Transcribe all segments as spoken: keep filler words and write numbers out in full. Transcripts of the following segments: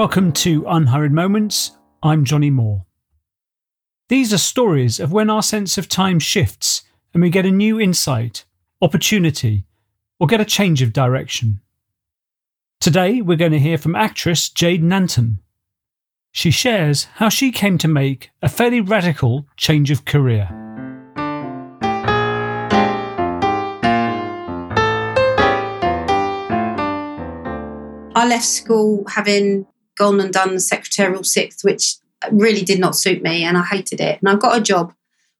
Welcome to Unhurried Moments, I'm Johnny Moore. These are stories of when our sense of time shifts and we get a new insight, opportunity, or get a change of direction. Today we're going to hear from actress Jade Nanton. She shares how she came to make a fairly radical change of career. I left school having gone and done the secretarial sixth, which really did not suit me and I hated it. And I got a job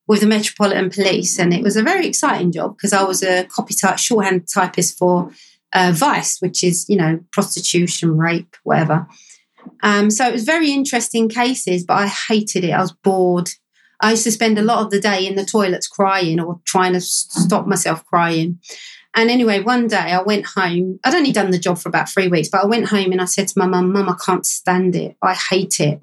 with the Metropolitan Police and it was a very exciting job because I was a copy type, shorthand typist for uh, Vice, which is, you know, prostitution, rape, whatever. Um, so it was very interesting cases, but I hated it. I was bored. I used to spend a lot of the day in the toilets crying or trying to stop myself crying. And anyway, one day I went home. I'd only done the job for about three weeks, but I went home and I said to my mum, Mum, I can't stand it. I hate it.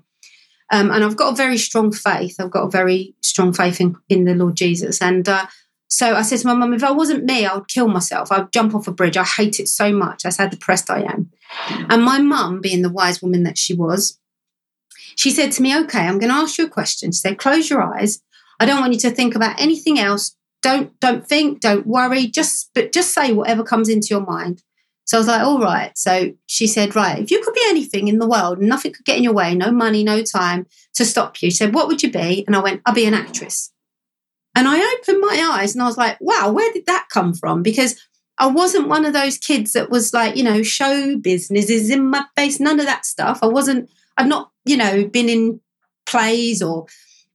Um, and I've got a very strong faith. I've got a very strong faith in, in the Lord Jesus. And uh, so I said to my mum, if I wasn't me, I would kill myself. I'd jump off a bridge. I hate it so much. That's how depressed I am. And my mum, being the wise woman that she was, she said to me, okay, I'm going to ask you a question. She said, close your eyes. I don't want you to think about anything else. Don't don't think, don't worry, just but just say whatever comes into your mind. So I was like, all right. So she said, right, if you could be anything in the world, nothing could get in your way, no money, no time to stop you. She said, what would you be? And I went, I'd be an actress. And I opened my eyes and I was like, wow, where did that come from? Because I wasn't one of those kids that was like, you know, show business is in my face, none of that stuff. I wasn't, I'd not, you know, been in plays or,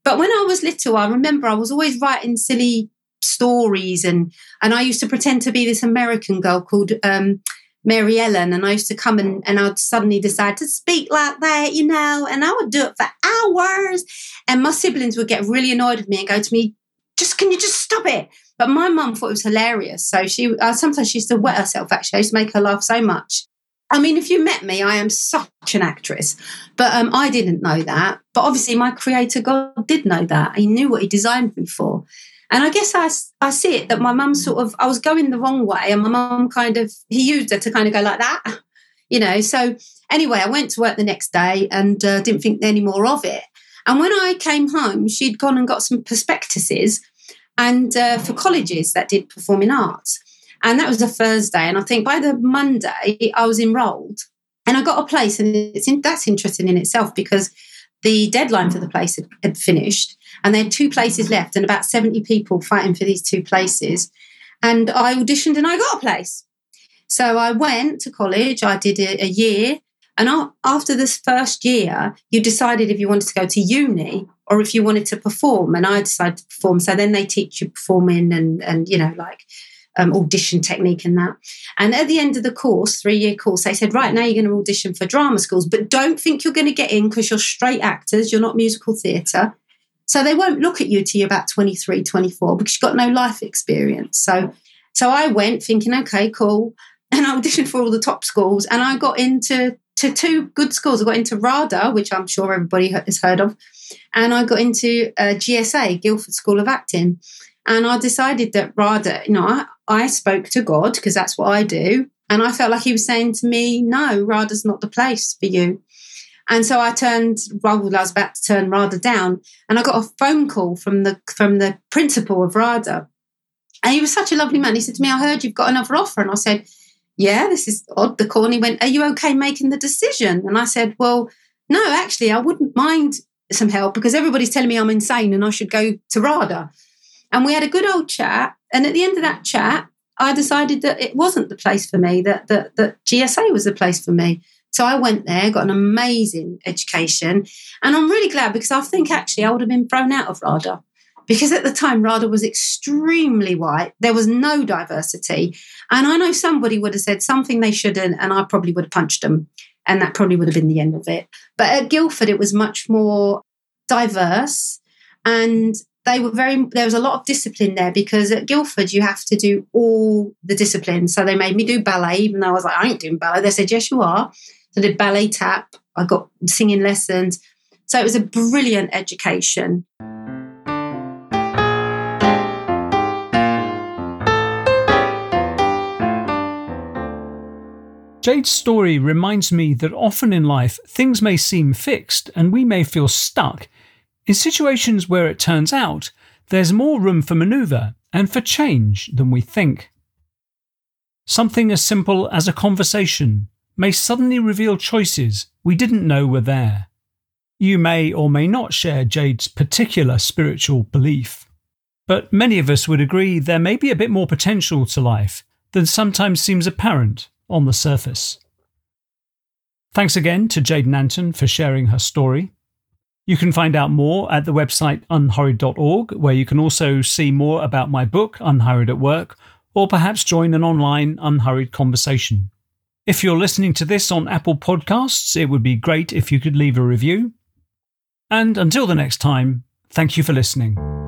but when I was little, I remember I was always writing silly stories and and I used to pretend to be this American girl called um Mary Ellen, and I used to come and, and I'd suddenly decide to speak like that, you know, and I would do it for hours and my siblings would get really annoyed with me and go to me, just can you just stop it? But my mum thought it was hilarious, so she uh, sometimes she used to wet herself. Actually, I used to make her laugh so much. I mean, if you met me, I am such an actress, but um I didn't know that, but obviously my creator God did know that. He knew what he designed me for. And I guess I, I see it that my mum sort of, I was going the wrong way and my mum kind of, he used her to kind of go like that, you know. So anyway, I went to work the next day and uh, didn't think any more of it. And when I came home, she'd gone and got some prospectuses and uh, for colleges that did performing arts. And that was a Thursday. And I think by the Monday, I was enrolled and I got a place. And it's in, that's interesting in itself because the deadline for the place had, had finished. And they had two places left and about seventy people fighting for these two places. And I auditioned and I got a place. So I went to college. I did a, a year. And I, after this first year, you decided if you wanted to go to uni or if you wanted to perform. And I decided to perform. So then they teach you performing and, and you know, like um, audition technique and that. And at the end of the course, three-year course, they said, right, now you're going to audition for drama schools. But don't think you're going to get in because you're straight actors. You're not musical theatre. So they won't look at you till you're about twenty-three, twenty-four because you've got no life experience. So so I went thinking, okay, cool. And I auditioned for all the top schools and I got into to two good schools. I got into RADA, which I'm sure everybody has heard of, and I got into uh, G S A, Guildford School of Acting. And I decided that RADA, you know, I, I spoke to God because that's what I do. And I felt like he was saying to me, no, RADA's not the place for you. And so I turned, well, I was about to turn RADA down and I got a phone call from the from the principal of RADA. And he was such a lovely man. He said to me, I heard you've got another offer. And I said, yeah, this is odd, the call. And he went, are you okay making the decision? And I said, well, no, actually, I wouldn't mind some help because everybody's telling me I'm insane and I should go to RADA. And we had a good old chat. And at the end of that chat, I decided that it wasn't the place for me, that that, that G S A was the place for me. So I went there, got an amazing education, and I'm really glad because I think actually I would have been thrown out of RADA because at the time RADA was extremely white. There was no diversity. And I know somebody would have said something they shouldn't and I probably would have punched them and that probably would have been the end of it. But at Guildford, it was much more diverse and they were very, there was a lot of discipline there because at Guildford you have to do all the disciplines. So they made me do ballet, even though I was like, I ain't doing ballet. They said, yes, you are. So I did ballet, tap, I got singing lessons. So it was a brilliant education. Jade's story reminds me that often in life, things may seem fixed and we may feel stuck. In situations where it turns out, there's more room for manoeuvre and for change than we think. Something as simple as a conversation may suddenly reveal choices we didn't know were there. You may or may not share Jade's particular spiritual belief, but many of us would agree there may be a bit more potential to life than sometimes seems apparent on the surface. Thanks again to Jade Nanton for sharing her story. You can find out more at the website unhurried dot org, where you can also see more about my book, Unhurried at Work, or perhaps join an online unhurried conversation. If you're listening to this on Apple Podcasts, it would be great if you could leave a review. And until the next time, thank you for listening.